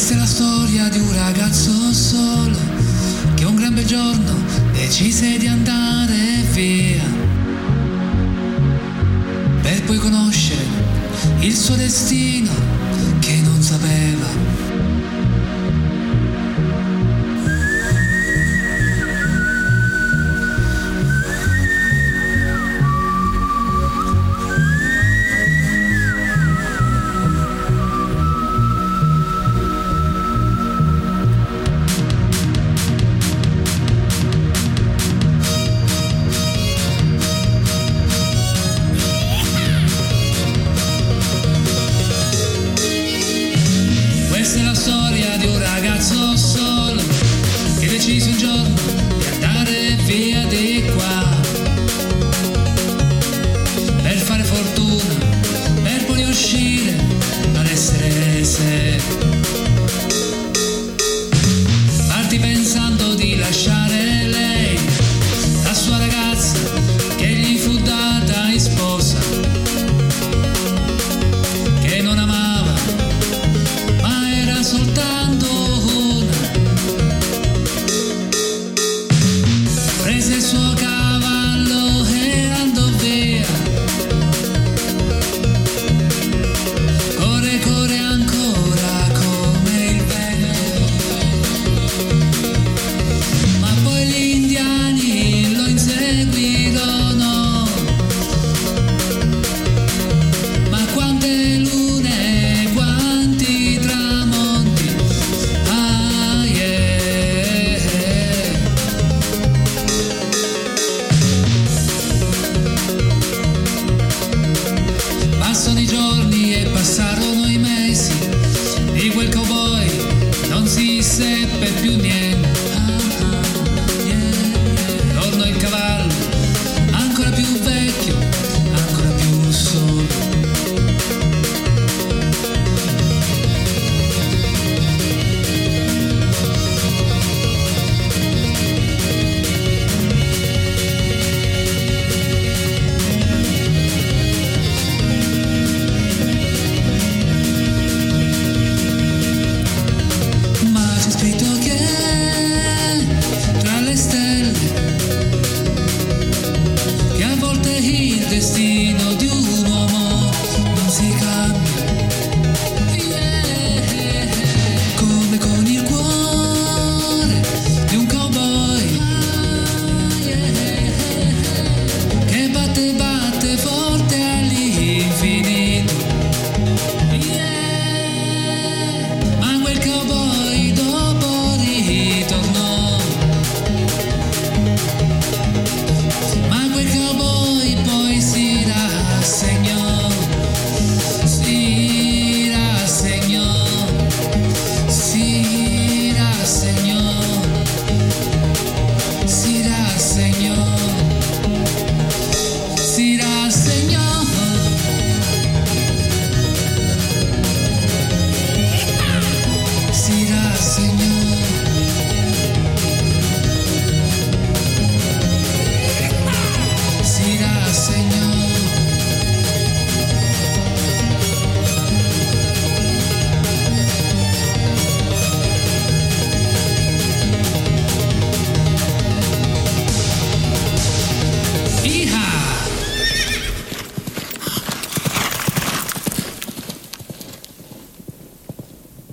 Questa è la storia di un ragazzo solo che un gran bel giorno decise di andare via, per poi conoscere il suo destino che non sapeva. Yeehaw!